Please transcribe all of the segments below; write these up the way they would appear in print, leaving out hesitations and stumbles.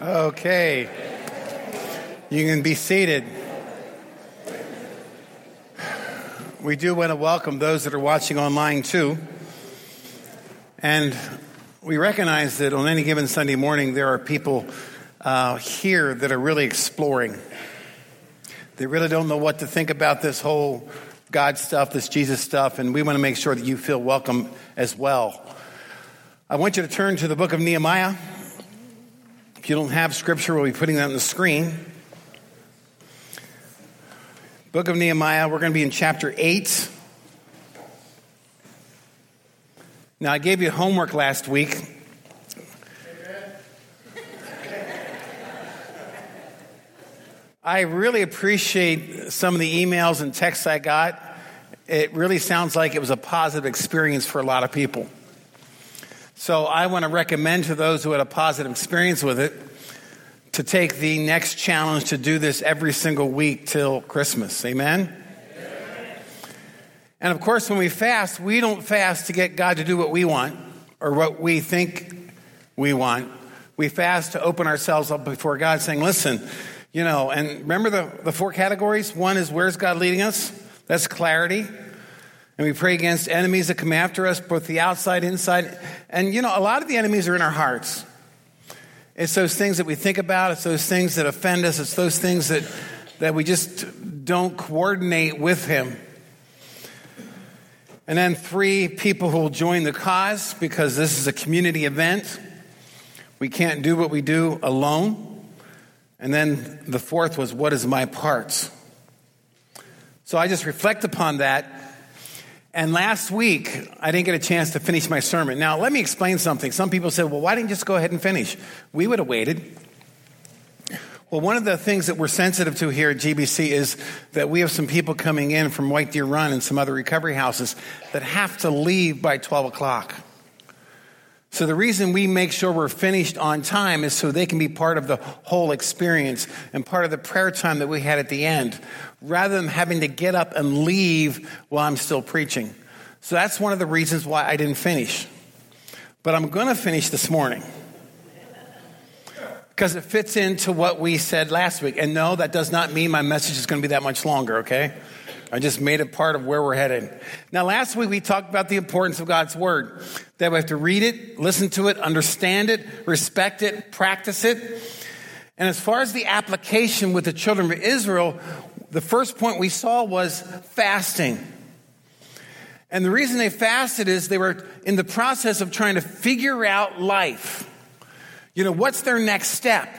Okay. You can be seated. We do want to welcome those that are watching online too. And we recognize that on any given Sunday morning, there are people here that are really exploring. They really don't know what to think about this whole God stuff, this Jesus stuff, and we want to make sure that you feel welcome as well. I want you to turn to the book of Nehemiah. If you don't have scripture, we'll be putting that on the screen. Book of Nehemiah, we're going to be in chapter 8. Now, I gave you homework last week. I really appreciate some of the emails and texts I got. It really sounds like it was a positive experience for a lot of people. So I want to recommend to those who had a positive experience with it to take the next challenge to do this every single week till Christmas. Amen? Amen. And of course, when we fast, we don't fast to get God to do what we want or what we think we want. We fast to open ourselves up before God saying, listen, you know, and remember the four categories? One is, where's God leading us? That's clarity. And we pray against enemies that come after us, both the outside, inside. And, you know, a lot of the enemies are in our hearts. It's those things that we think about. It's those things that offend us. It's those things that we just don't coordinate with him. And then three, people who will join the cause, because this is a community event. We can't do what we do alone. And then the fourth was, what is my part? So I just reflect upon that. And last week, I didn't get a chance to finish my sermon. Now, let me explain something. Some people said, well, why didn't you just go ahead and finish? We would have waited. Well, one of the things that we're sensitive to here at GBC is that we have some people coming in from White Deer Run and some other recovery houses that have to leave by 12 o'clock. So the reason we make sure we're finished on time is so they can be part of the whole experience and part of the prayer time that we had at the end, rather than having to get up and leave while I'm still preaching. So that's one of the reasons why I didn't finish. But I'm going to finish this morning because it fits into what we said last week. And no, that does not mean my message is going to be that much longer, okay? I just made it part of where we're headed. Now, last week, we talked about the importance of God's word, that we have to read it, listen to it, understand it, respect it, practice it. And as far as the application with the children of Israel, the first point we saw was fasting. And the reason they fasted is they were in the process of trying to figure out life. You know, what's their next step?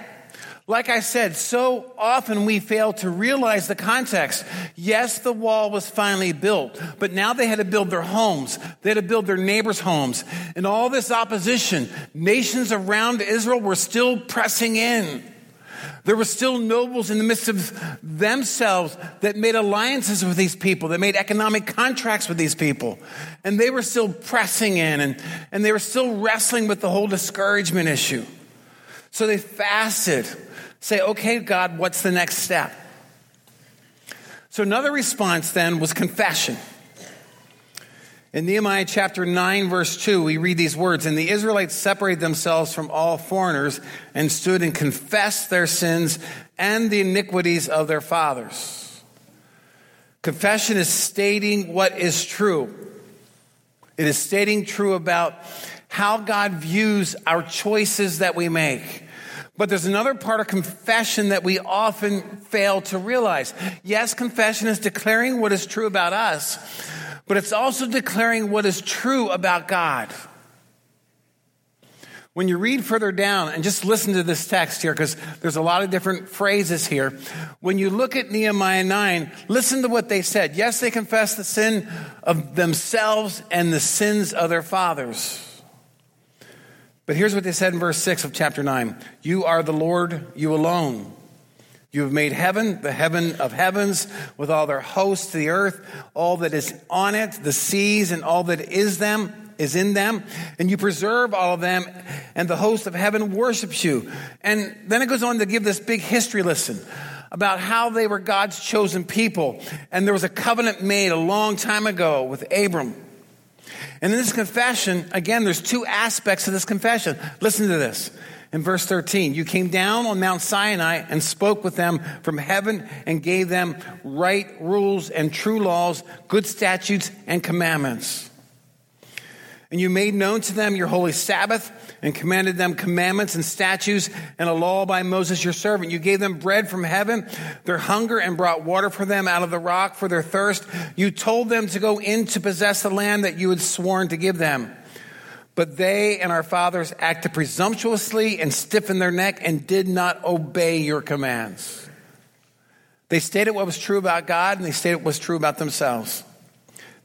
Like I said, so often we fail to realize the context. Yes, the wall was finally built, but now they had to build their homes. They had to build their neighbors' homes. And all this opposition, nations around Israel were still pressing in. There were still nobles in the midst of themselves that made alliances with these people, that made economic contracts with these people. And they were still pressing in, and they were still wrestling with the whole discouragement issue. So they fasted. Say, okay, God, what's the next step? So another response then was confession. In Nehemiah chapter 9, verse 2, we read these words, and the Israelites separated themselves from all foreigners and stood and confessed their sins and the iniquities of their fathers. Confession is stating what is true. It is stating true about how God views our choices that we make. But there's another part of confession that we often fail to realize. Yes, confession is declaring what is true about us, but it's also declaring what is true about God. When you read further down, and just listen to this text here, because there's a lot of different phrases here. When you look at Nehemiah 9, listen to what they said. Yes, they confessed the sin of themselves and the sins of their fathers. But here's what they said in verse 6 of chapter 9. You are the Lord, you alone. You have made heaven, the heaven of heavens, with all their hosts, the earth, all that is on it, the seas, and all that is in them. And you preserve all of them, and the host of heaven worships you. And then it goes on to give this big history lesson about how they were God's chosen people. And there was a covenant made a long time ago with Abram. And in this confession, again, there's two aspects of this confession. Listen to this. In verse 13, you came down on Mount Sinai and spoke with them from heaven and gave them right rules and true laws, good statutes and commandments. And you made known to them your holy Sabbath and commanded them commandments and statutes and a law by Moses your servant. You gave them bread from heaven, their hunger, and brought water for them out of the rock for their thirst. You told them to go in to possess the land that you had sworn to give them. But they and our fathers acted presumptuously and stiffened their neck and did not obey your commands. They stated what was true about God, and they stated what was true about themselves.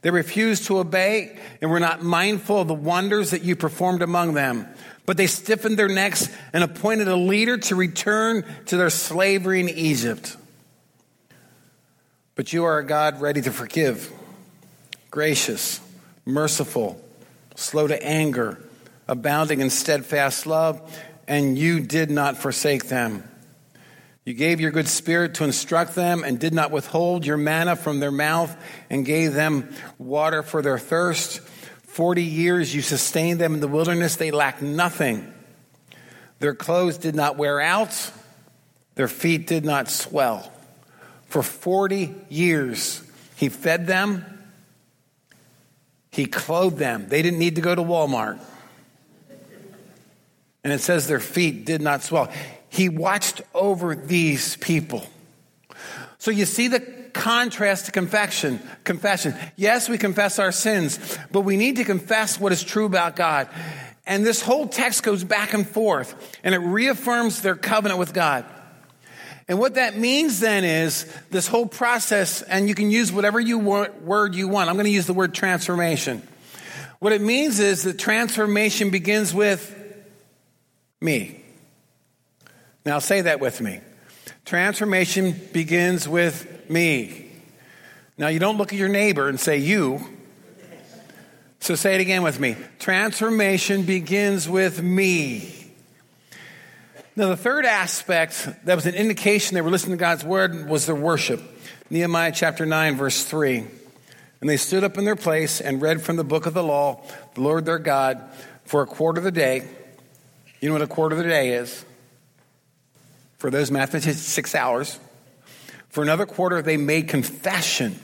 They refused to obey and were not mindful of the wonders that you performed among them. But they stiffened their necks and appointed a leader to return to their slavery in Egypt. But you are a God ready to forgive, gracious, merciful, slow to anger, abounding in steadfast love, and you did not forsake them. You gave your good spirit to instruct them and did not withhold your manna from their mouth and gave them water for their thirst. 40 years you sustained them in the wilderness. They lacked nothing. Their clothes did not wear out. Their feet did not swell. For 40 years he fed them. He clothed them. They didn't need to go to Walmart. And it says their feet did not swell. He watched over these people. So you see the contrast to confession. Yes, we confess our sins, but we need to confess what is true about God. And this whole text goes back and forth, and it reaffirms their covenant with God. And what that means then is this whole process, and you can use whatever word you want. I'm going to use the word transformation. What it means is that transformation begins with me. Now say that with me. Transformation begins with me. Now you don't look at your neighbor and say you. So say it again with me. Transformation begins with me. Now, the third aspect that was an indication they were listening to God's word was their worship. Nehemiah chapter 9, verse 3. And they stood up in their place and read from the book of the law, the Lord their God, for a quarter of the day. You know what a quarter of the day is? For those mathematicians, 6 hours. For another quarter, they made confession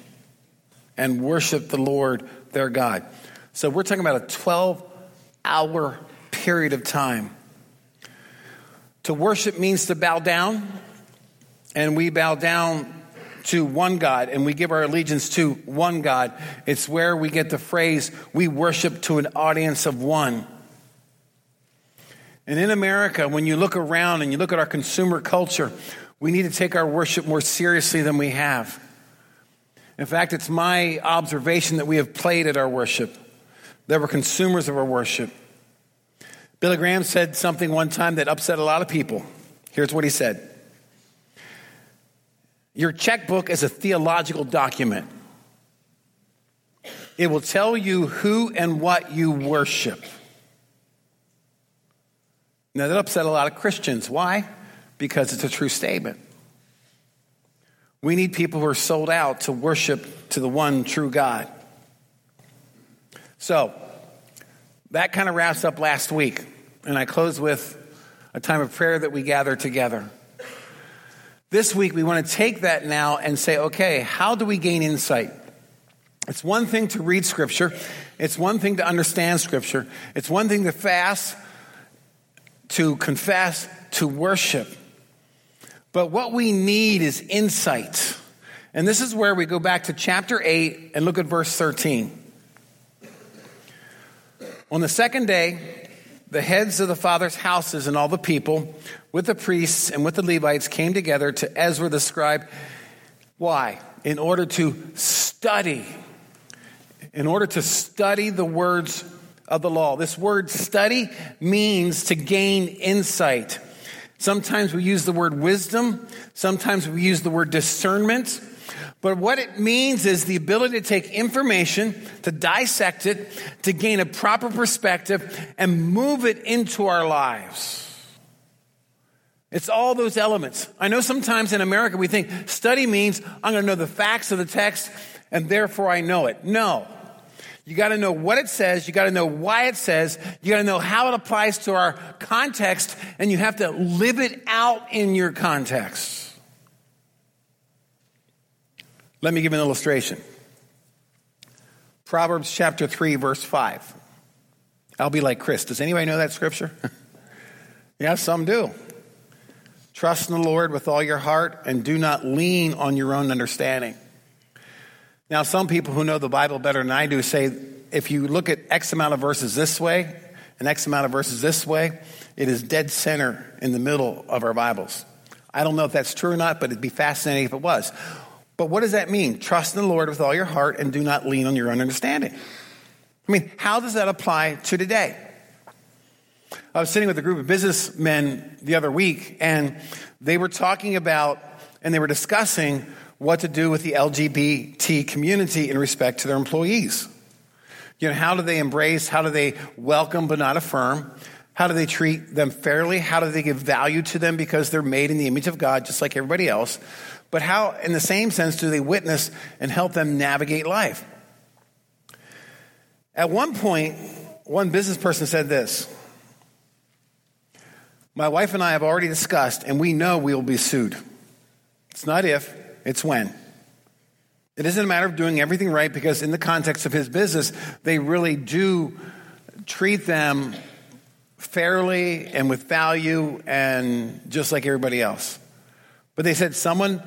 and worshiped the Lord their God. So we're talking about a 12-hour period of time. To worship means to bow down, and we bow down to one God, and we give our allegiance to one God. It's where we get the phrase, we worship to an audience of one. And in America, when you look around and you look at our consumer culture, we need to take our worship more seriously than we have. In fact, it's my observation that we have played at our worship, that we're consumers of our worship. Billy Graham said something one time that upset a lot of people. Here's what he said. Your checkbook is a theological document. It will tell you who and what you worship. Now, that upset a lot of Christians. Why? Because it's a true statement. We need people who are sold out to worship to the one true God. So, that kind of wraps up last week, and I close with a time of prayer that we gather together. This week, we want to take that now and say, okay, how do we gain insight? It's one thing to read Scripture. It's one thing to understand Scripture. It's one thing to fast, to confess, to worship. But what we need is insight. And this is where we go back to chapter 8 and look at verse 13. On the second day, the heads of the fathers' houses and all the people, with the priests and with the Levites, came together to Ezra the scribe. Why? In order to study. In order to study the words of the law. This word study means to gain insight. Sometimes we use the word wisdom. Sometimes we use the word discernment. But what it means is the ability to take information, to dissect it, to gain a proper perspective, and move it into our lives. It's all those elements. I know sometimes in America we think study means I'm going to know the facts of the text, and therefore I know it. No. You got to know what it says. You got to know why it says. You got to know how it applies to our context, and you have to live it out in your context. Let me give an illustration. Proverbs chapter 3, verse 5. I'll be like Chris. Does anybody know that scripture? Yeah, some do. Trust in the Lord with all your heart and do not lean on your own understanding. Now, some people who know the Bible better than I do say, if you look at X amount of verses this way and X amount of verses this way, it is dead center in the middle of our Bibles. I don't know if that's true or not, but it'd be fascinating if it was. But what does that mean? Trust in the Lord with all your heart and do not lean on your own understanding. I mean, how does that apply to today? I was sitting with a group of businessmen the other week, and they were talking about, and they were discussing what to do with the LGBT community in respect to their employees. You know, how do they embrace? How do they welcome but not affirm? How do they treat them fairly? How do they give value to them because they're made in the image of God just like everybody else? But how, in the same sense, do they witness and help them navigate life? At one point, one business person said this: my wife and I have already discussed, and we know we will be sued. It's not if, it's when. It isn't a matter of doing everything right, because in the context of his business, they really do treat them fairly and with value and just like everybody else. But they said someone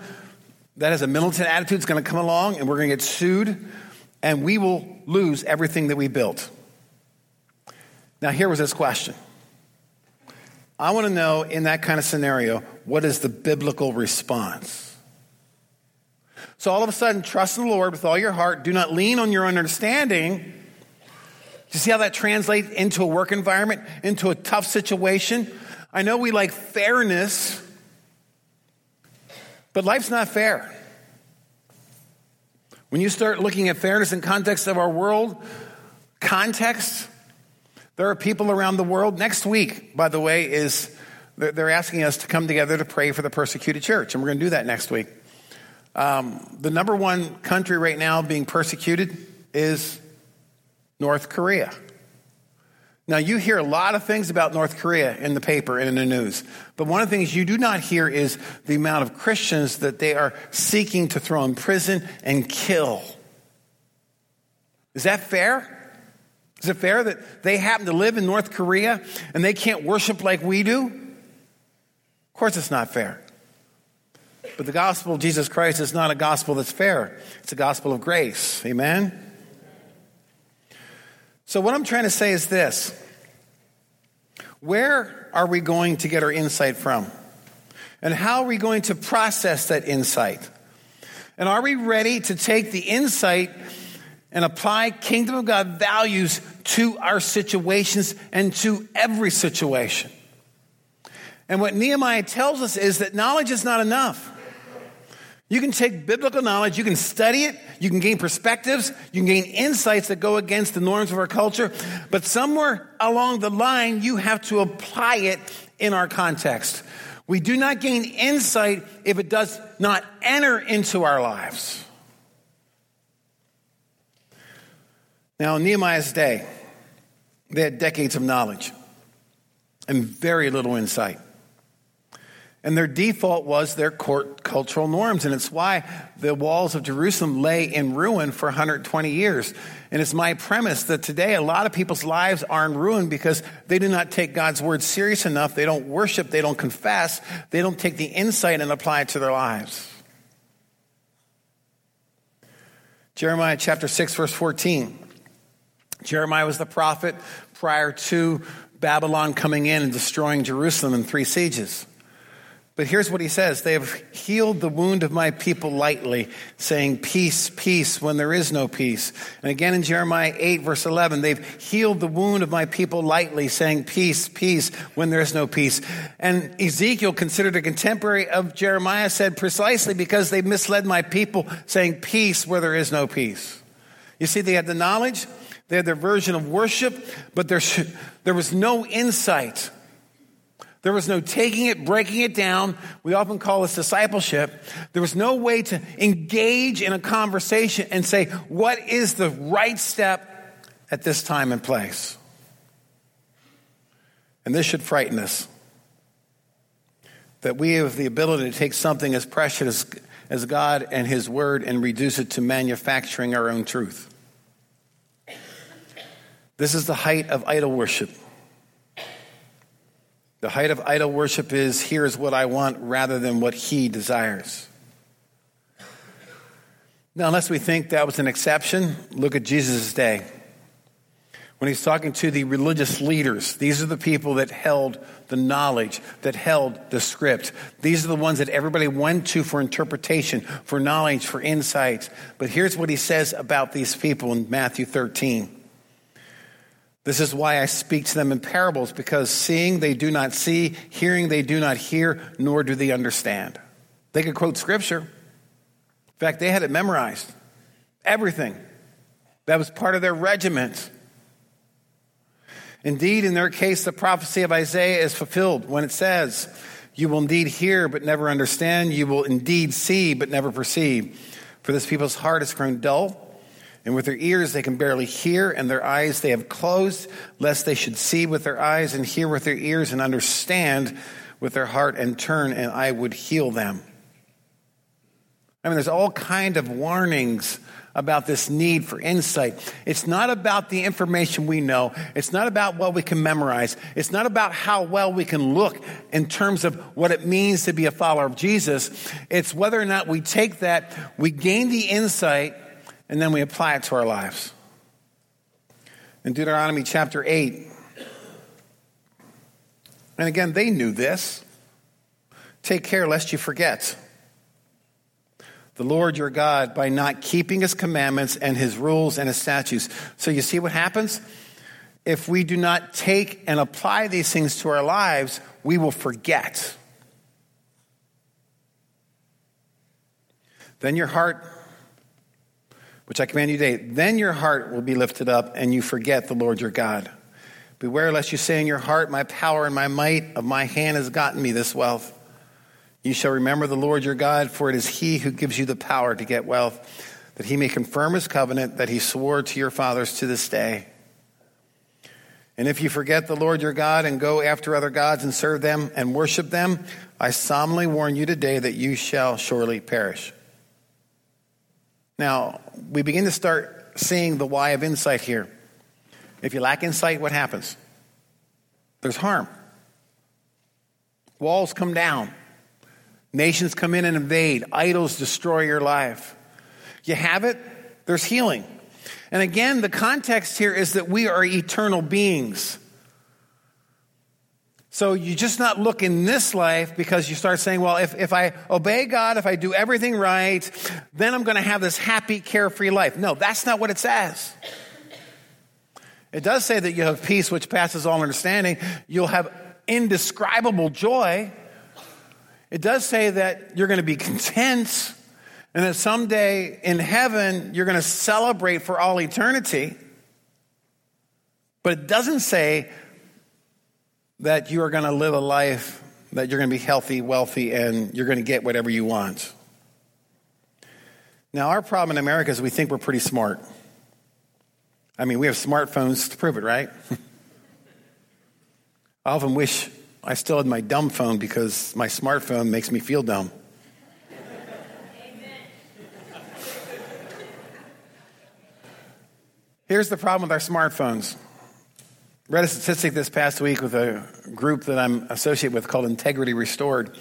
that has a militant attitude is going to come along and we're going to get sued and we will lose everything that we built. Now, here was this question. I want to know, in that kind of scenario, what is the biblical response? So all of a sudden, trust in the Lord with all your heart. Do not lean on your own understanding. You see how that translates into a work environment, into a tough situation? I know we like fairness, but life's not fair. When you start looking at fairness in context of our world, context, there are people around the world. Next week, by the way, they're asking us to come together to pray for the persecuted church, and we're going to do that next week. The number one country right now being persecuted is North Korea. Now, you hear a lot of things about North Korea in the paper and in the news, but one of the things you do not hear is the amount of Christians that they are seeking to throw in prison and kill. Is that fair? Is it fair that they happen to live in North Korea and they can't worship like we do? Of course it's not fair. But the gospel of Jesus Christ is not a gospel that's fair. It's a gospel of grace. Amen? So what I'm trying to say is this. Where are we going to get our insight from? And how are we going to process that insight? And are we ready to take the insight and apply kingdom of God values to our situations and to every situation? And what Nehemiah tells us is that knowledge is not enough. You can take biblical knowledge, you can study it, you can gain perspectives, you can gain insights that go against the norms of our culture, but somewhere along the line, you have to apply it in our context. We do not gain insight if it does not enter into our lives. Now, in Nehemiah's day, they had decades of knowledge and very little insight. And their default was their court cultural norms. And it's why the walls of Jerusalem lay in ruin for 120 years. And it's my premise that today a lot of people's lives are in ruin because they do not take God's word serious enough. They don't worship. They don't confess. They don't take the insight and apply it to their lives. Jeremiah chapter 6, verse 14. Jeremiah was the prophet prior to Babylon coming in and destroying Jerusalem in 3 sieges. But here's what he says. They have healed the wound of my people lightly, saying, peace, peace, when there is no peace. And again in Jeremiah 8, verse 11, they've healed the wound of my people lightly, saying, peace, peace, when there is no peace. And Ezekiel, considered a contemporary of Jeremiah, said, precisely because they misled my people, saying, peace, where there is no peace. You see, they had the knowledge, they had their version of worship, but there was no insight. There was no taking it, breaking it down. We often call this discipleship. There was no way to engage in a conversation and say, what is the right step at this time and place. And this should frighten us, that we have the ability to take something as precious as God and his word and reduce it to manufacturing our own truth. This is the height of idol worship. The height of idol worship is, here's what I want rather than what he desires. Now, unless we think that was an exception, look at Jesus' day. When he's talking to the religious leaders, these are the people that held the knowledge, that held the script. These are the ones that everybody went to for interpretation, for knowledge, for insight. But here's what he says about these people in Matthew 13. This is why I speak to them in parables, because seeing they do not see, hearing they do not hear, nor do they understand. They could quote scripture. In fact, they had it memorized. Everything. That was part of their regiment. Indeed, in their case, the prophecy of Isaiah is fulfilled when it says, you will indeed hear, but never understand. You will indeed see, but never perceive. For this people's heart has grown dull. And with their ears, they can barely hear, and their eyes they have closed, lest they should see with their eyes and hear with their ears and understand with their heart and turn, and I would heal them. I mean, there's all kind of warnings about this need for insight. It's not about the information we know. It's not about what we can memorize. It's not about how well we can look in terms of what it means to be a follower of Jesus. It's whether or not we take that, we gain the insight, and then we apply it to our lives. In Deuteronomy chapter 8. And again, they knew this. Take care lest you forget the Lord your God by not keeping his commandments and his rules and his statutes. So you see what happens? If we do not take and apply these things to our lives, we will forget. Then your heart, which I command you today, then your heart will be lifted up and you forget the Lord your God. Beware lest you say in your heart, my power and my might of my hand has gotten me this wealth. You shall remember the Lord your God, for it is he who gives you the power to get wealth, that he may confirm his covenant that he swore to your fathers to this day. And if you forget the Lord your God and go after other gods and serve them and worship them, I solemnly warn you today that you shall surely perish. Now, we begin to start seeing the why of insight here. If you lack insight, what happens? There's harm. Walls come down. Nations come in and invade. Idols destroy your life. You have it, there's healing. And again, the context here is that we are eternal beings. So you just not look in this life because you start saying, well, if I obey God, if I do everything right, then I'm going to have this happy, carefree life. No, that's not what it says. It does say that you have peace which passes all understanding. You'll have indescribable joy. It does say that you're going to be content and that someday in heaven you're going to celebrate for all eternity. But it doesn't say that you are going to live a life that you're going to be healthy, wealthy, and you're going to get whatever you want. Now, our problem in America is we think we're pretty smart. I mean, we have smartphones to prove it, right? I often wish I still had my dumb phone because my smartphone makes me feel dumb. Amen. Here's the problem with our smartphones. Read a statistic this past week with a group that I'm associated with called Integrity Restored.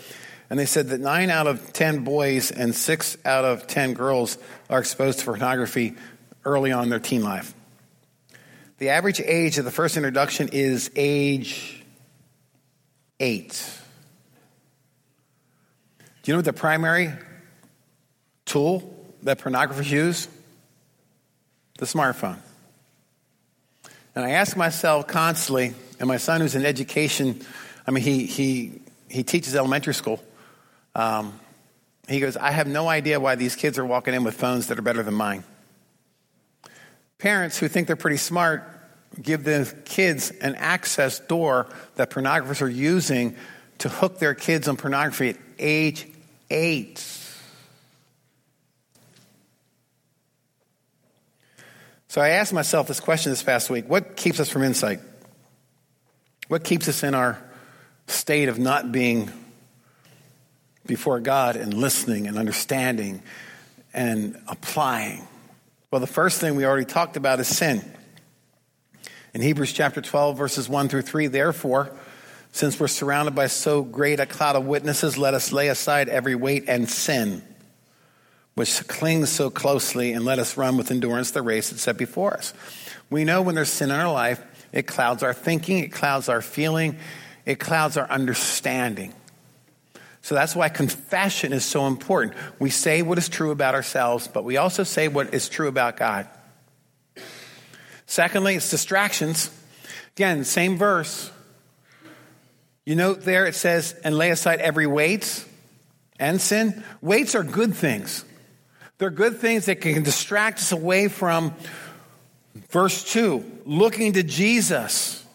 And they said that 9 out of 10 boys and 6 out of 10 girls are exposed to pornography early on in their teen life. The average age of the first introduction is age 8. Do you know what the primary tool that pornographers use? The smartphone. And I ask myself constantly, and my son who's in education, I mean, he teaches elementary school. He goes, I have no idea why these kids are walking in with phones that are better than mine. Parents who think they're pretty smart give the kids an access door that pornographers are using to hook their kids on pornography at age 8. So I asked myself this question this past week. What keeps us from insight? What keeps us in our state of not being before God and listening and understanding and applying? Well, the first thing we already talked about is sin. In Hebrews chapter 12, verses 1 through 3, therefore, since we're surrounded by so great a cloud of witnesses, let us lay aside every weight and sin, which clings so closely, and let us run with endurance the race that's set before us. We know when there's sin in our life, it clouds our thinking, it clouds our feeling, it clouds our understanding. So that's why confession is so important. We say what is true about ourselves, but we also say what is true about God. Secondly, it's distractions. Again, same verse. You note there it says, and lay aside every weight and sin. Weights are good things. They're good things that can distract us away from verse 2, looking to Jesus,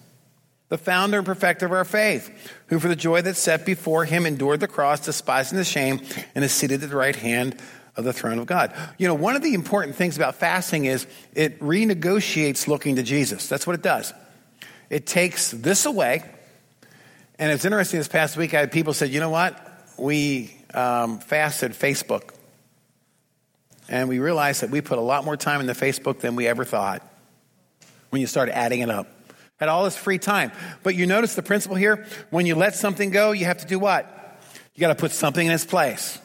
the founder and perfecter of our faith, who for the joy that's set before him endured the cross, despising the shame, and is seated at the right hand of the throne of God. You know, one of the important things about fasting is it renegotiates looking to Jesus. That's what it does. It takes this away. And it's interesting, this past week, I had people said, you know what? We fasted Facebook. And we realized that we put a lot more time into Facebook than we ever thought when you start adding it up. Had all this free time. But you notice the principle here? When you let something go, you have to do what? You got to put something in its place.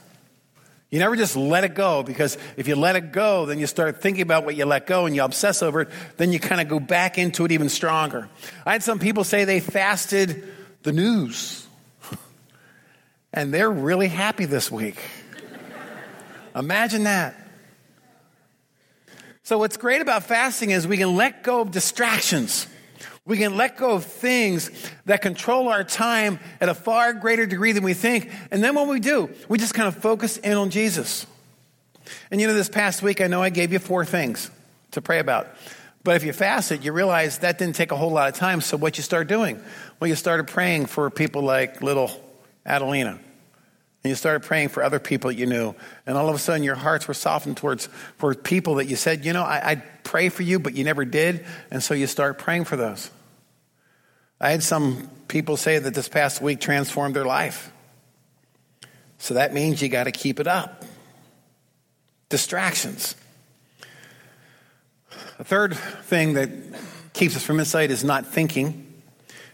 You never just let it go, because if you let it go, then you start thinking about what you let go and you obsess over it. Then you kind of go back into it even stronger. I had some people say they fasted the news. And they're really happy this week. Imagine that. So what's great about fasting is we can let go of distractions. We can let go of things that control our time at a far greater degree than we think. And then what we do, we just kind of focus in on Jesus. And you know, this past week, I know I gave you 4 things to pray about. But if you fasted, you realize that didn't take a whole lot of time. So what you start doing? Well, you started praying for people like little Adelina. And you started praying for other people that you knew. And all of a sudden, your hearts were softened for people that you said, you know, I'd pray for you, but you never did. And so you start praying for those. I had some people say that this past week transformed their life. So that means you got to keep it up. Distractions. A third thing that keeps us from insight is not thinking.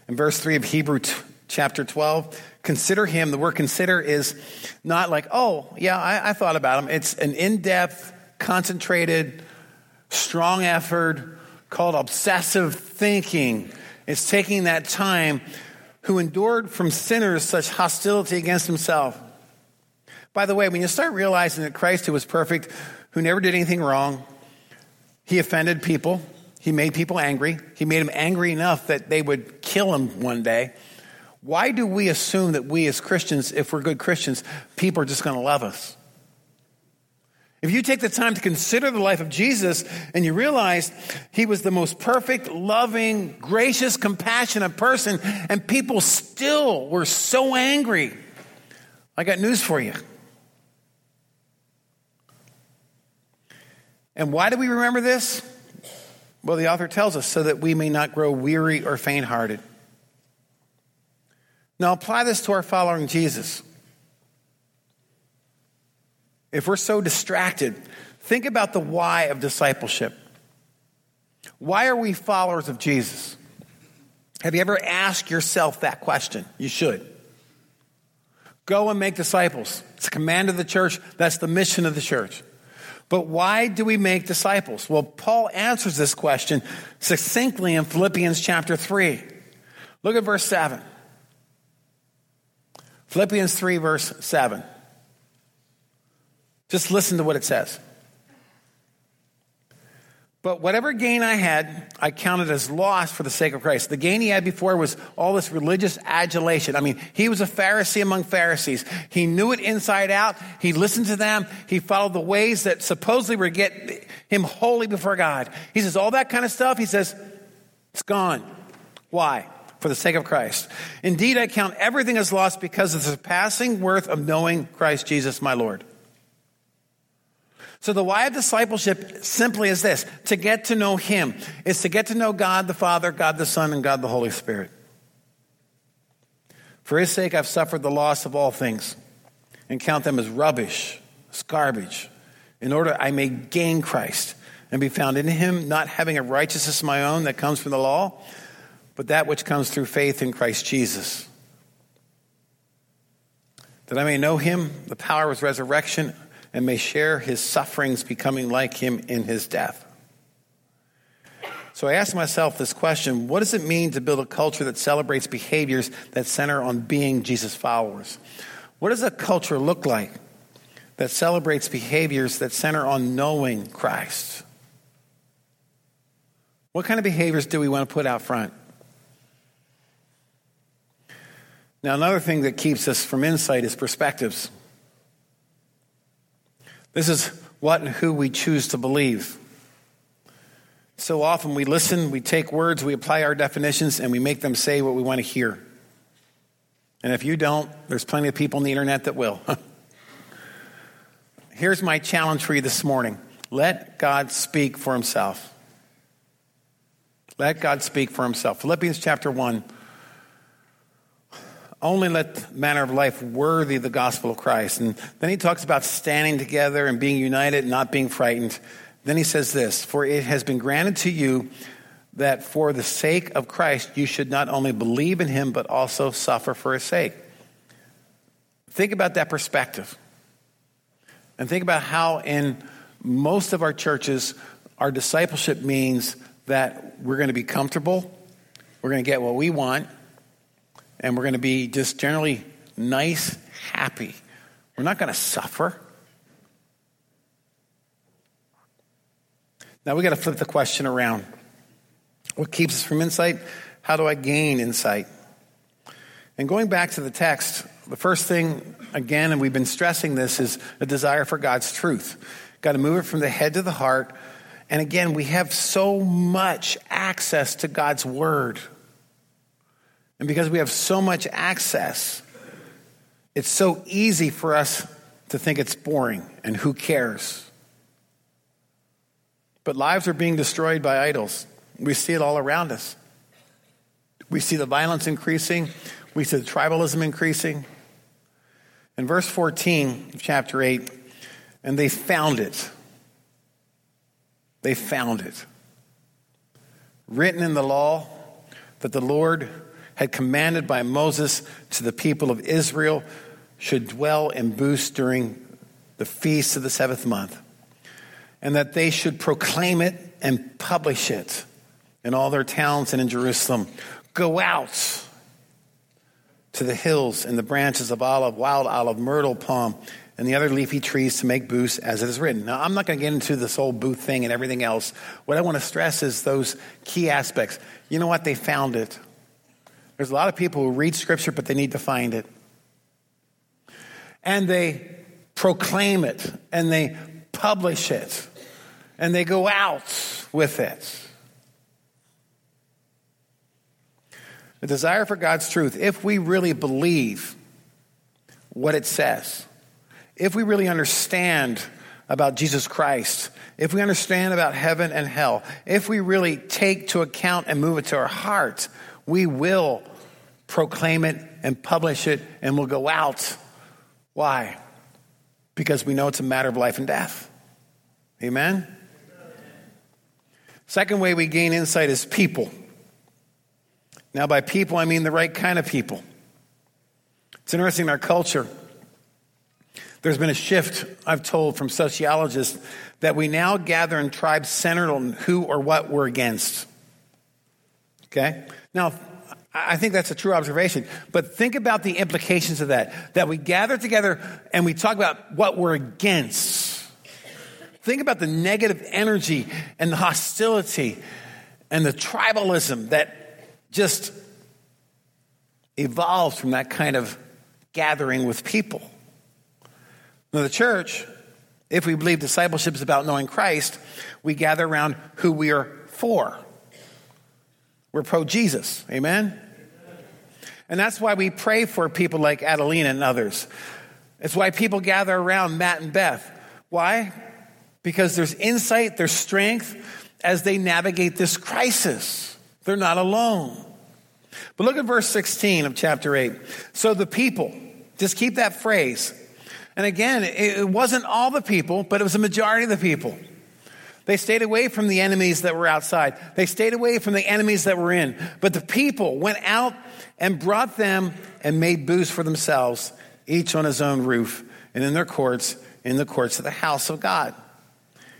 In verse 3 of Hebrews chapter 12, consider him. The word consider is not like, oh, yeah, I thought about him. It's an in-depth, concentrated, strong effort called obsessive thinking. It's taking that time, who endured from sinners such hostility against himself. By the way, when you start realizing that Christ, who was perfect, who never did anything wrong, he offended people. He made people angry. He made them angry enough that they would kill him one day. Why do we assume that we as Christians, if we're good Christians, people are just going to love us? If you take the time to consider the life of Jesus and you realize he was the most perfect, loving, gracious, compassionate person, and people still were so angry, I got news for you. And why do we remember this? Well, the author tells us, so that we may not grow weary or faint-hearted. Now, apply this to our following Jesus. If we're so distracted, think about the why of discipleship. Why are we followers of Jesus? Have you ever asked yourself that question? You should. Go and make disciples. It's a command of the church. That's the mission of the church. But why do we make disciples? Well, Paul answers this question succinctly in Philippians chapter 3. Look at verse 7. Philippians 3, verse 7. Just listen to what it says. But whatever gain I had, I counted as loss for the sake of Christ. The gain he had before was all this religious adulation. I mean, he was a Pharisee among Pharisees. He knew it inside out. He listened to them. He followed the ways that supposedly were getting him holy before God. He says, all that kind of stuff, he says, it's gone. Why? For the sake of Christ. Indeed, I count everything as lost because of the surpassing worth of knowing Christ Jesus, my Lord. So the why of discipleship simply is this: to get to know him. It's to get to know God the Father, God the Son, and God the Holy Spirit. For his sake, I've suffered the loss of all things and count them as rubbish, as garbage, in order I may gain Christ and be found in him, not having a righteousness of my own that comes from the law, but that which comes through faith in Christ Jesus. That I may know him, the power of his resurrection, and may share his sufferings, becoming like him in his death. So I asked myself this question: what does it mean to build a culture that celebrates behaviors that center on being Jesus followers? What does a culture look like that celebrates behaviors that center on knowing Christ? What kind of behaviors do we want to put out front? Now, another thing that keeps us from insight is perspectives. This is what and who we choose to believe. So often we listen, we take words, we apply our definitions, and we make them say what we want to hear. And if you don't, there's plenty of people on the internet that will. Here's my challenge for you this morning. Let God speak for himself. Let God speak for himself. Philippians chapter 1. Only let the manner of life worthy of the gospel of Christ. And then he talks about standing together and being united and not being frightened. Then he says this: for it has been granted to you that for the sake of Christ, you should not only believe in him, but also suffer for his sake. Think about that perspective. And think about how in most of our churches, our discipleship means that we're going to be comfortable, we're going to get what we want, and we're going to be just generally nice, happy. We're not going to suffer. Now we got to flip the question around. What keeps us from insight? How do I gain insight? And going back to the text, the first thing, again, and we've been stressing this, is a desire for God's truth. Got to move it from the head to the heart. And again, we have so much access to God's word. And because we have so much access, it's so easy for us to think it's boring and who cares. But lives are being destroyed by idols. We see it all around us. We see the violence increasing. We see the tribalism increasing. In verse 14 of chapter 8, and they found it. They found it. Written in the law that the Lord had commanded by Moses to the people of Israel should dwell in booths during the feast of the seventh month, and that they should proclaim it and publish it in all their towns and in Jerusalem. Go out to the hills and the branches of olive, wild olive, myrtle, palm, and the other leafy trees to make booths as it is written. Now, I'm not going to get into this whole booth thing and everything else. What I want to stress is those key aspects. You know what? They found it. There's a lot of people who read scripture, but they need to find it. And they proclaim it, and they publish it, and they go out with it. The desire for God's truth, if we really believe what it says, if we really understand about Jesus Christ, if we understand about heaven and hell, if we really take to account and move it to our hearts, we will proclaim it and publish it, and we'll go out. Why? Because we know it's a matter of life and death. Amen? Second way we gain insight is people. Now, by people, I mean the right kind of people. It's interesting in our culture, there's been a shift, I've told, from sociologists that we now gather in tribes centered on who or what we're against. Okay? Now, I think that's a true observation, but think about the implications of that we gather together and we talk about what we're against. Think about the negative energy and the hostility and the tribalism that just evolves from that kind of gathering with people. Now, the church, if we believe discipleship is about knowing Christ, we gather around who we are for. We're pro-Jesus. Amen? And that's why we pray for people like Adelina and others. It's why people gather around Matt and Beth. Why? because there's insight, there's strength as they navigate this crisis. They're not alone. But look at verse 16 of chapter 8. So the people, just keep that phrase. And again, it wasn't all the people, but it was a majority of the people. They stayed away from the enemies that were outside. They stayed away from the enemies that were in. But the people went out and brought them and made booths for themselves, each on his own roof and in their courts, in the courts of the house of God,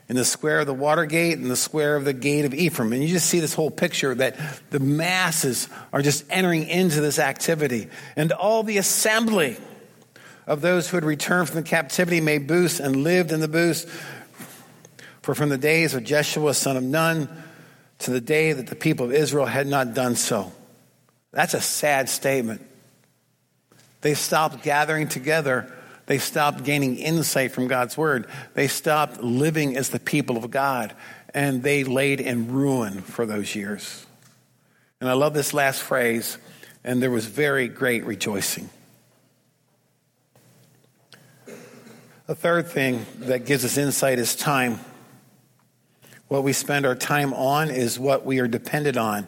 in the square of the water gate, in the square of the gate of Ephraim. And you just see this whole picture that the masses are just entering into this activity. And all the assembly of those who had returned from the captivity made booths and lived in the booths. For from the days of Jeshua, son of Nun, to the day that the people of Israel had not done so. That's a sad statement. They stopped gathering together. They stopped gaining insight from God's word. They stopped living as the people of God, and they laid in ruin for those years. And I love this last phrase, and there was very great rejoicing. The third thing that gives us insight is time. What we spend our time on is what we are dependent on.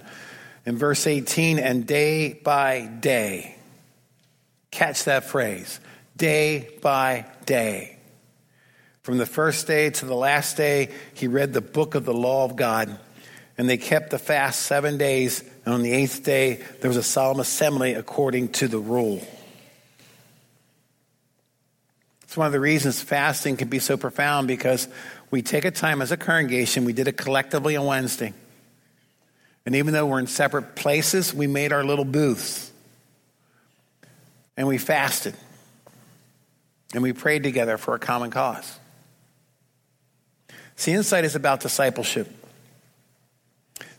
In verse 18, and day by day. Catch that phrase. Day by day. From the first day to the last day, he read the book of the law of God. And they kept the fast 7 days. And on the eighth day, there was a solemn assembly according to the rule. It's one of the reasons fasting can be so profound, because we take a time as a congregation. We did it collectively on Wednesday. And even though we're in separate places, we made our little booths. And we fasted. And we prayed together for a common cause. See, insight is about discipleship.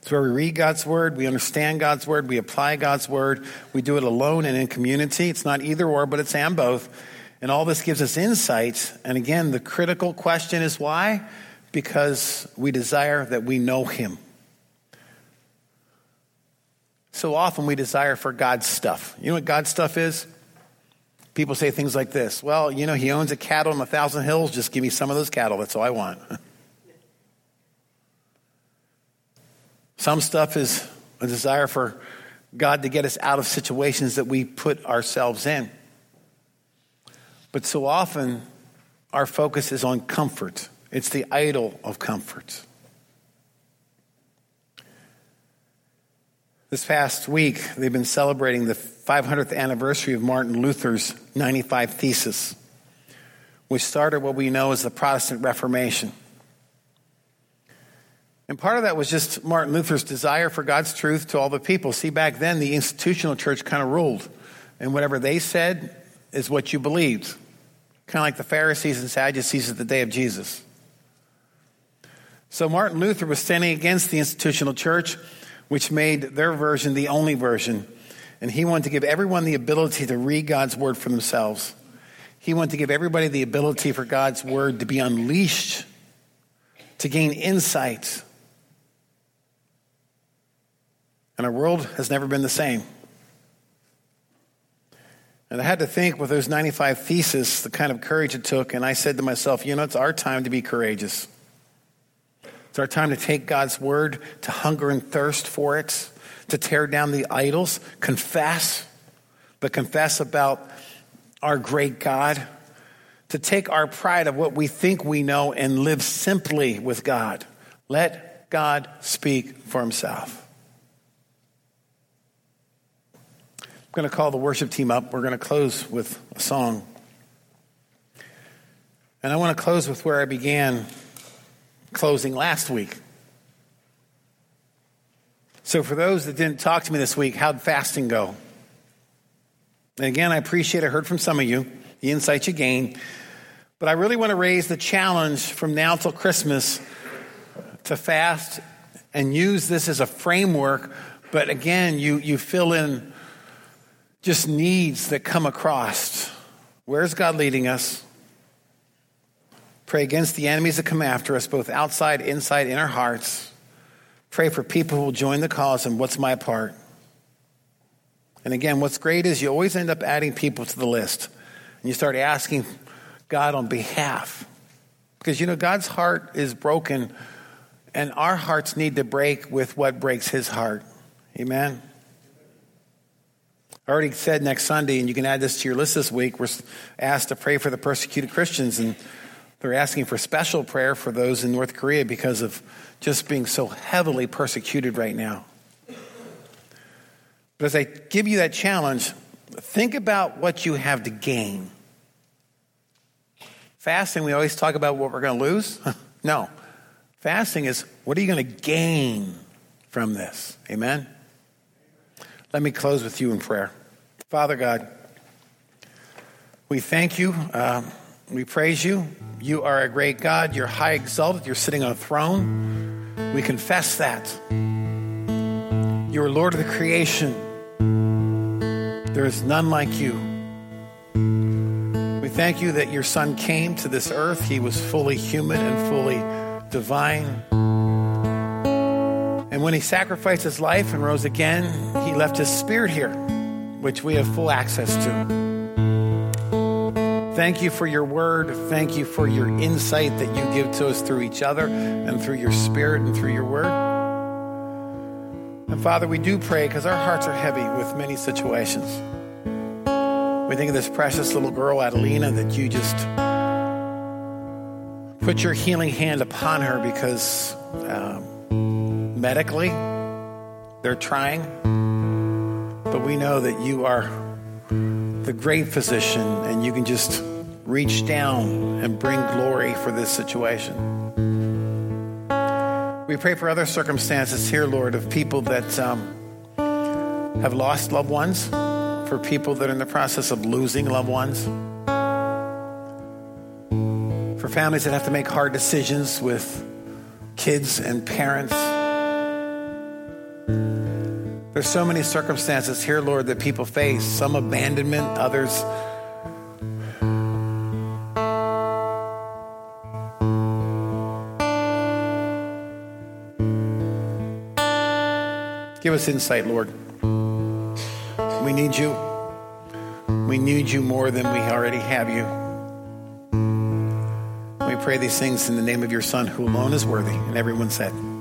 It's where we read God's word, we understand God's word, we apply God's word. We do it alone and in community. It's not either or, but it's and both. And all this gives us insights. And again, the critical question is why? Because we desire that we know him. So often we desire for God's stuff. You know what God's stuff is? People say things like this. Well, you know, he owns a cattle on 1,000 hills. Just give me some of those cattle. That's all I want. Some stuff is a desire for God to get us out of situations that we put ourselves in. But so often, our focus is on comfort. It's the idol of comfort. This past week, they've been celebrating the 500th anniversary of Martin Luther's 95 Theses, which started what we know as the Protestant Reformation. And part of that was just Martin Luther's desire for God's truth to all the people. See, back then, the institutional church kind of ruled, and whatever they said is what you believed. Kind of like the Pharisees and Sadducees at the day of Jesus. So Martin Luther was standing against the institutional church, which made their version the only version. And he wanted to give everyone the ability to read God's word for themselves. He wanted to give everybody the ability for God's word to be unleashed, to gain insight. And our world has never been the same. And I had to think, with those 95 theses, the kind of courage it took. And I said to myself, you know, it's our time to be courageous. It's our time to take God's word, to hunger and thirst for it, to tear down the idols, confess, but confess about our great God, to take our pride of what we think we know and live simply with God. Let God speak for himself. I'm going to call the worship team up. We're going to close with a song. And I want to close with where I began closing last week. So for those that didn't talk to me this week, how'd fasting go? And again, I appreciate I heard from some of you, the insight you gained. But I really want to raise the challenge from now till Christmas to fast and use this as a framework. But again, you fill in just needs that come across. Where's God leading us? Pray against the enemies that come after us, both outside, inside, in our hearts. Pray for people who will join the cause, and what's my part? And again, what's great is you always end up adding people to the list. And you start asking God on behalf. Because, you know, God's heart is broken, and our hearts need to break with what breaks his heart. Amen. I already said next Sunday, and you can add this to your list this week, we're asked to pray for the persecuted Christians, and they're asking for special prayer for those in North Korea because of just being so heavily persecuted right now. But as I give you that challenge, think about what you have to gain. Fasting, we always talk about what we're going to lose. No. Fasting is, what are you going to gain from this? Amen? Let me close with you in prayer. Father God, we thank you. We praise you. You are a great God. You're high exalted. You're sitting on a throne. We confess that. You are Lord of the creation. There is none like you. We thank you that your Son came to this earth. He was fully human and fully divine. And when he sacrificed his life and rose again, he left his spirit here, which we have full access to. Thank you for your word. Thank you for your insight that you give to us through each other and through your spirit and through your word. And Father, we do pray because our hearts are heavy with many situations. We think of this precious little girl, Adelina, that you just put your healing hand upon her because medically they're trying. But we know that you are the great physician and you can just reach down and bring glory for this situation. We pray for other circumstances here, Lord, of people that have lost loved ones, for people that are in the process of losing loved ones, for families that have to make hard decisions with kids and parents. There's so many circumstances here, Lord, that people face, some abandonment, others give us insight, Lord. We need you. We need you more than we already have you. We pray these things in the name of your Son, who alone is worthy. And everyone said...